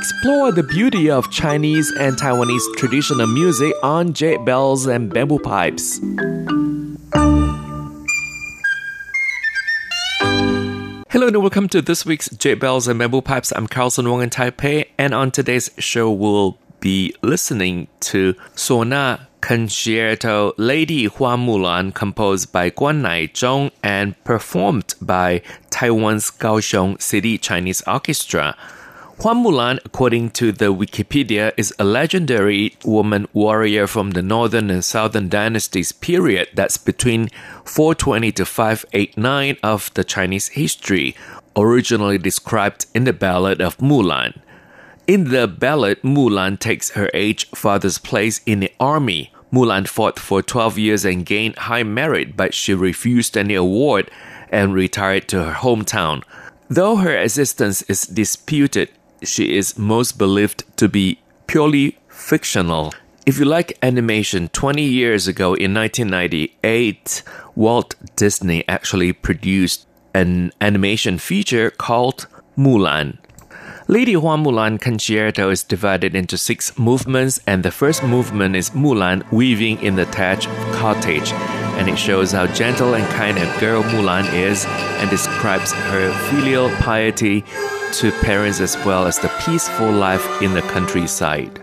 Explore the beauty of Chinese and Taiwanese traditional music on Jade Bells and Bamboo Pipes. Hello and welcome to this week's Jade Bells and Bamboo Pipes. I'm Carlson Wong in Taipei, and on today's show we'll be listening to Suona Concerto Lady Hua Mulan, composed by Guan Naichong and performed by Taiwan's Kaohsiung City Chinese Orchestra. Hua Mulan, according to the Wikipedia, is a legendary woman warrior from the Northern and Southern dynasties period, that's between 420 to 589 of the Chinese history, originally described in the Ballad of Mulan. In the ballad, Mulan takes her aged father's place in the army. Mulan fought for 12 years and gained high merit, but she refused any award and retired to her hometown. Though her existence is disputed, she is most believed to be purely fictional. If you like animation, 20 years ago in 1998, Walt Disney actually produced an animation feature called Mulan. Lady Hua Mulan Concerto is divided into 6 movements, and the first movement is Mulan weaving in the thatched cottage, and it shows how gentle and kind a girl Mulan is and describes her filial piety to parents as well as the peaceful life in the countryside.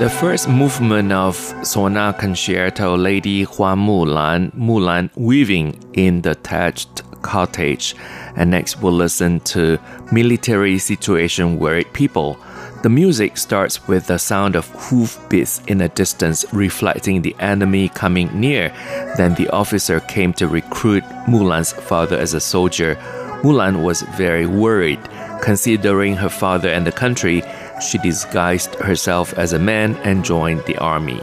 The first movement of Suona Concerto Lady Hua Mulan, Mulan weaving in the thatched cottage, and next we'll listen to military situation worried people. The music starts with the sound of hoofbeats in the distance, reflecting the enemy coming near. Then the officer came to recruit Mulan's father as a soldier. Mulan was very worried. Considering her father and the country, she disguised herself as a man and joined the army.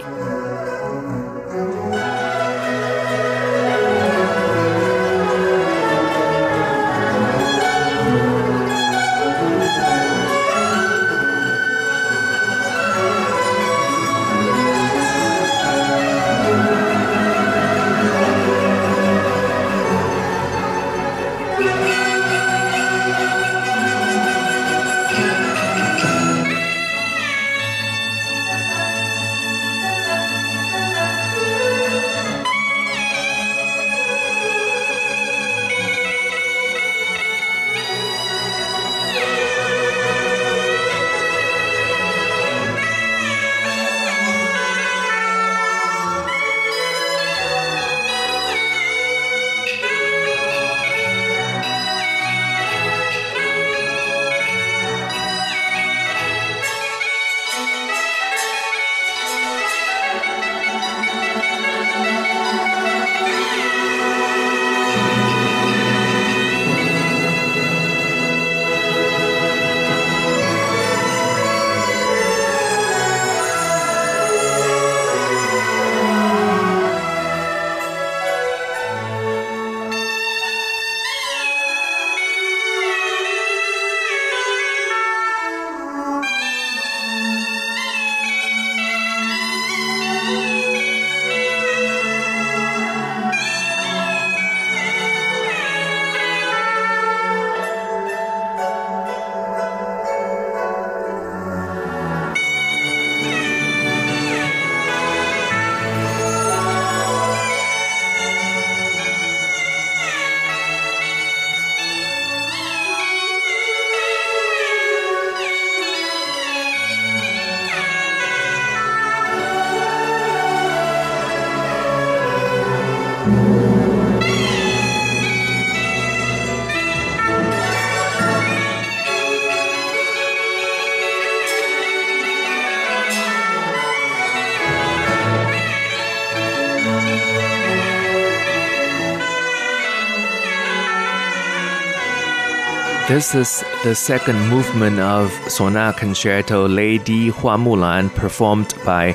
This is the second movement of Suona Concerto Lady Hua Mulan, performed by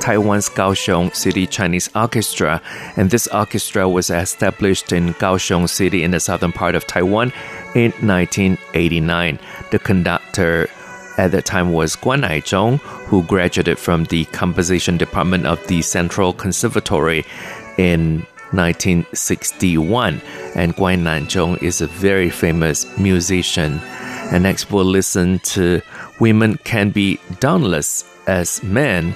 Taiwan's Kaohsiung City Chinese Orchestra. And this orchestra was established in Kaohsiung City in the southern part of Taiwan in 1989. The conductor at that time was Guan Aichong, who graduated from the composition department of the Central Conservatory in 1961, and Guan Nanzhong is a very famous musician. And next we'll listen to Women Can Be Dauntless as Men.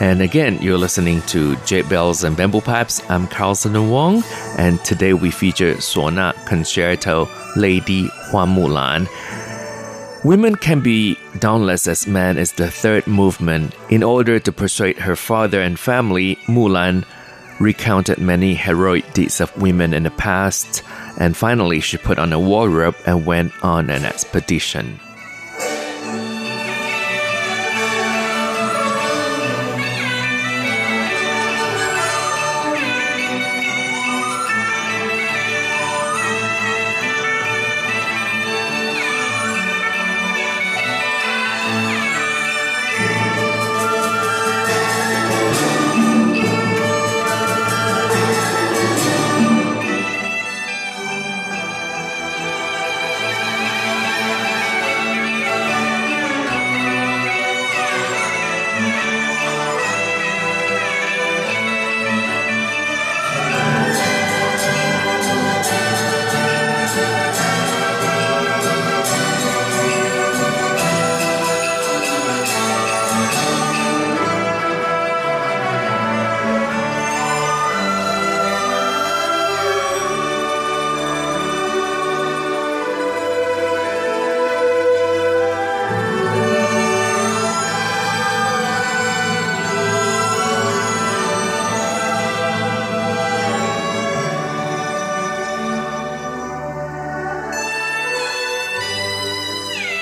And again, you're listening to Jade Bells and Bamboo Pipes. I'm Carlson Wong, and today we feature Suona Concerto Lady Hua Mulan. Women Can Be Dauntless as Men is the third movement. In order to persuade her father and family, Mulan recounted many heroic deeds of women in the past, and finally she put on a war robe and went on an expedition.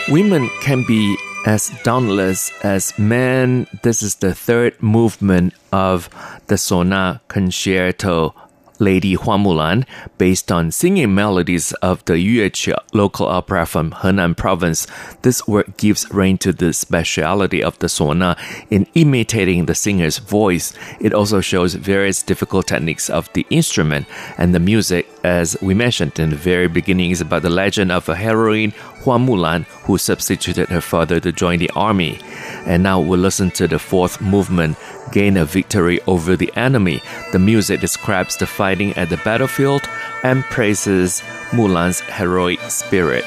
Women can be as dauntless as men. This is the third movement of the Suona Concerto Lady Hua Mulan, based on singing melodies of the Yueqi local opera from Henan province. This work gives rein to the speciality of the Suona in imitating the singer's voice. It also shows various difficult techniques of the instrument, and the music, as we mentioned in the very beginning, is about the legend of a heroine, Hua Mulan, who substituted her father to join the army. And now we'll listen to the fourth movement, Gain a Victory Over the Enemy. The music describes the fighting at the battlefield and praises Mulan's heroic spirit.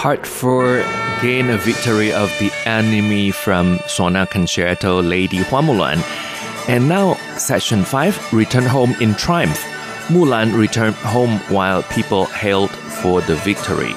Part 4, Gain a Victory of the Enemy, from Suona Concerto Lady Hua Mulan. And now, Section 5, Return Home in Triumph. Mulan returned home while people hailed for the victory.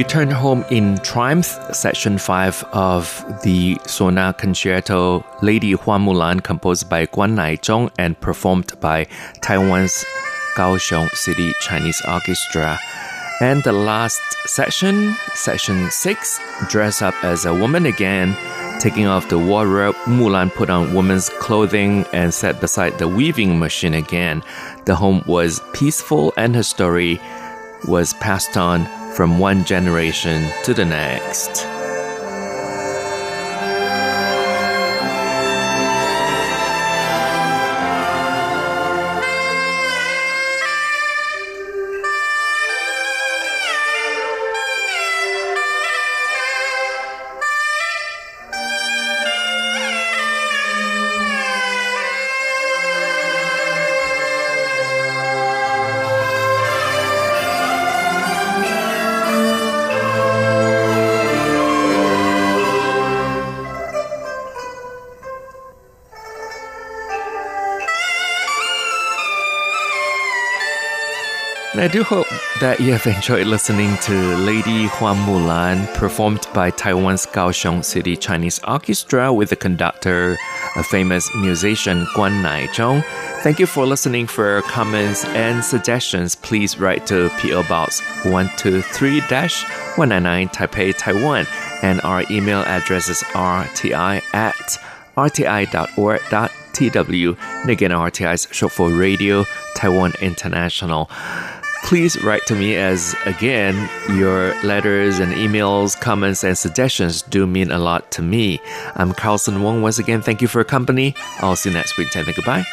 Return home in triumph, Section 5 of the Suona Concerto Lady Hua Mulan, composed by Guan Naichong and performed by Taiwan's Kaohsiung City Chinese Orchestra. And the last section, Section 6, dress up as a woman again. Taking off the wardrobe, Mulan put on woman's clothing and sat beside the weaving machine again. The home was peaceful and her story was passed on from one generation to the next. I do hope that you have enjoyed listening to Lady Hua Mulan, performed by Taiwan's Kaohsiung City Chinese Orchestra with the conductor, a famous musician, Guan Naichong. Thank you for listening. For comments and suggestions, please write to P.O. Box 123-199 Taipei, Taiwan. And our email address is rti@rti.org.tw. And again, RTI is short for Radio Taiwan International. Please write to me, as again, your letters and emails, comments and suggestions do mean a lot to me. I'm Carlson Wong. Once again, thank you for your company. I'll see you next week. Take care. Goodbye.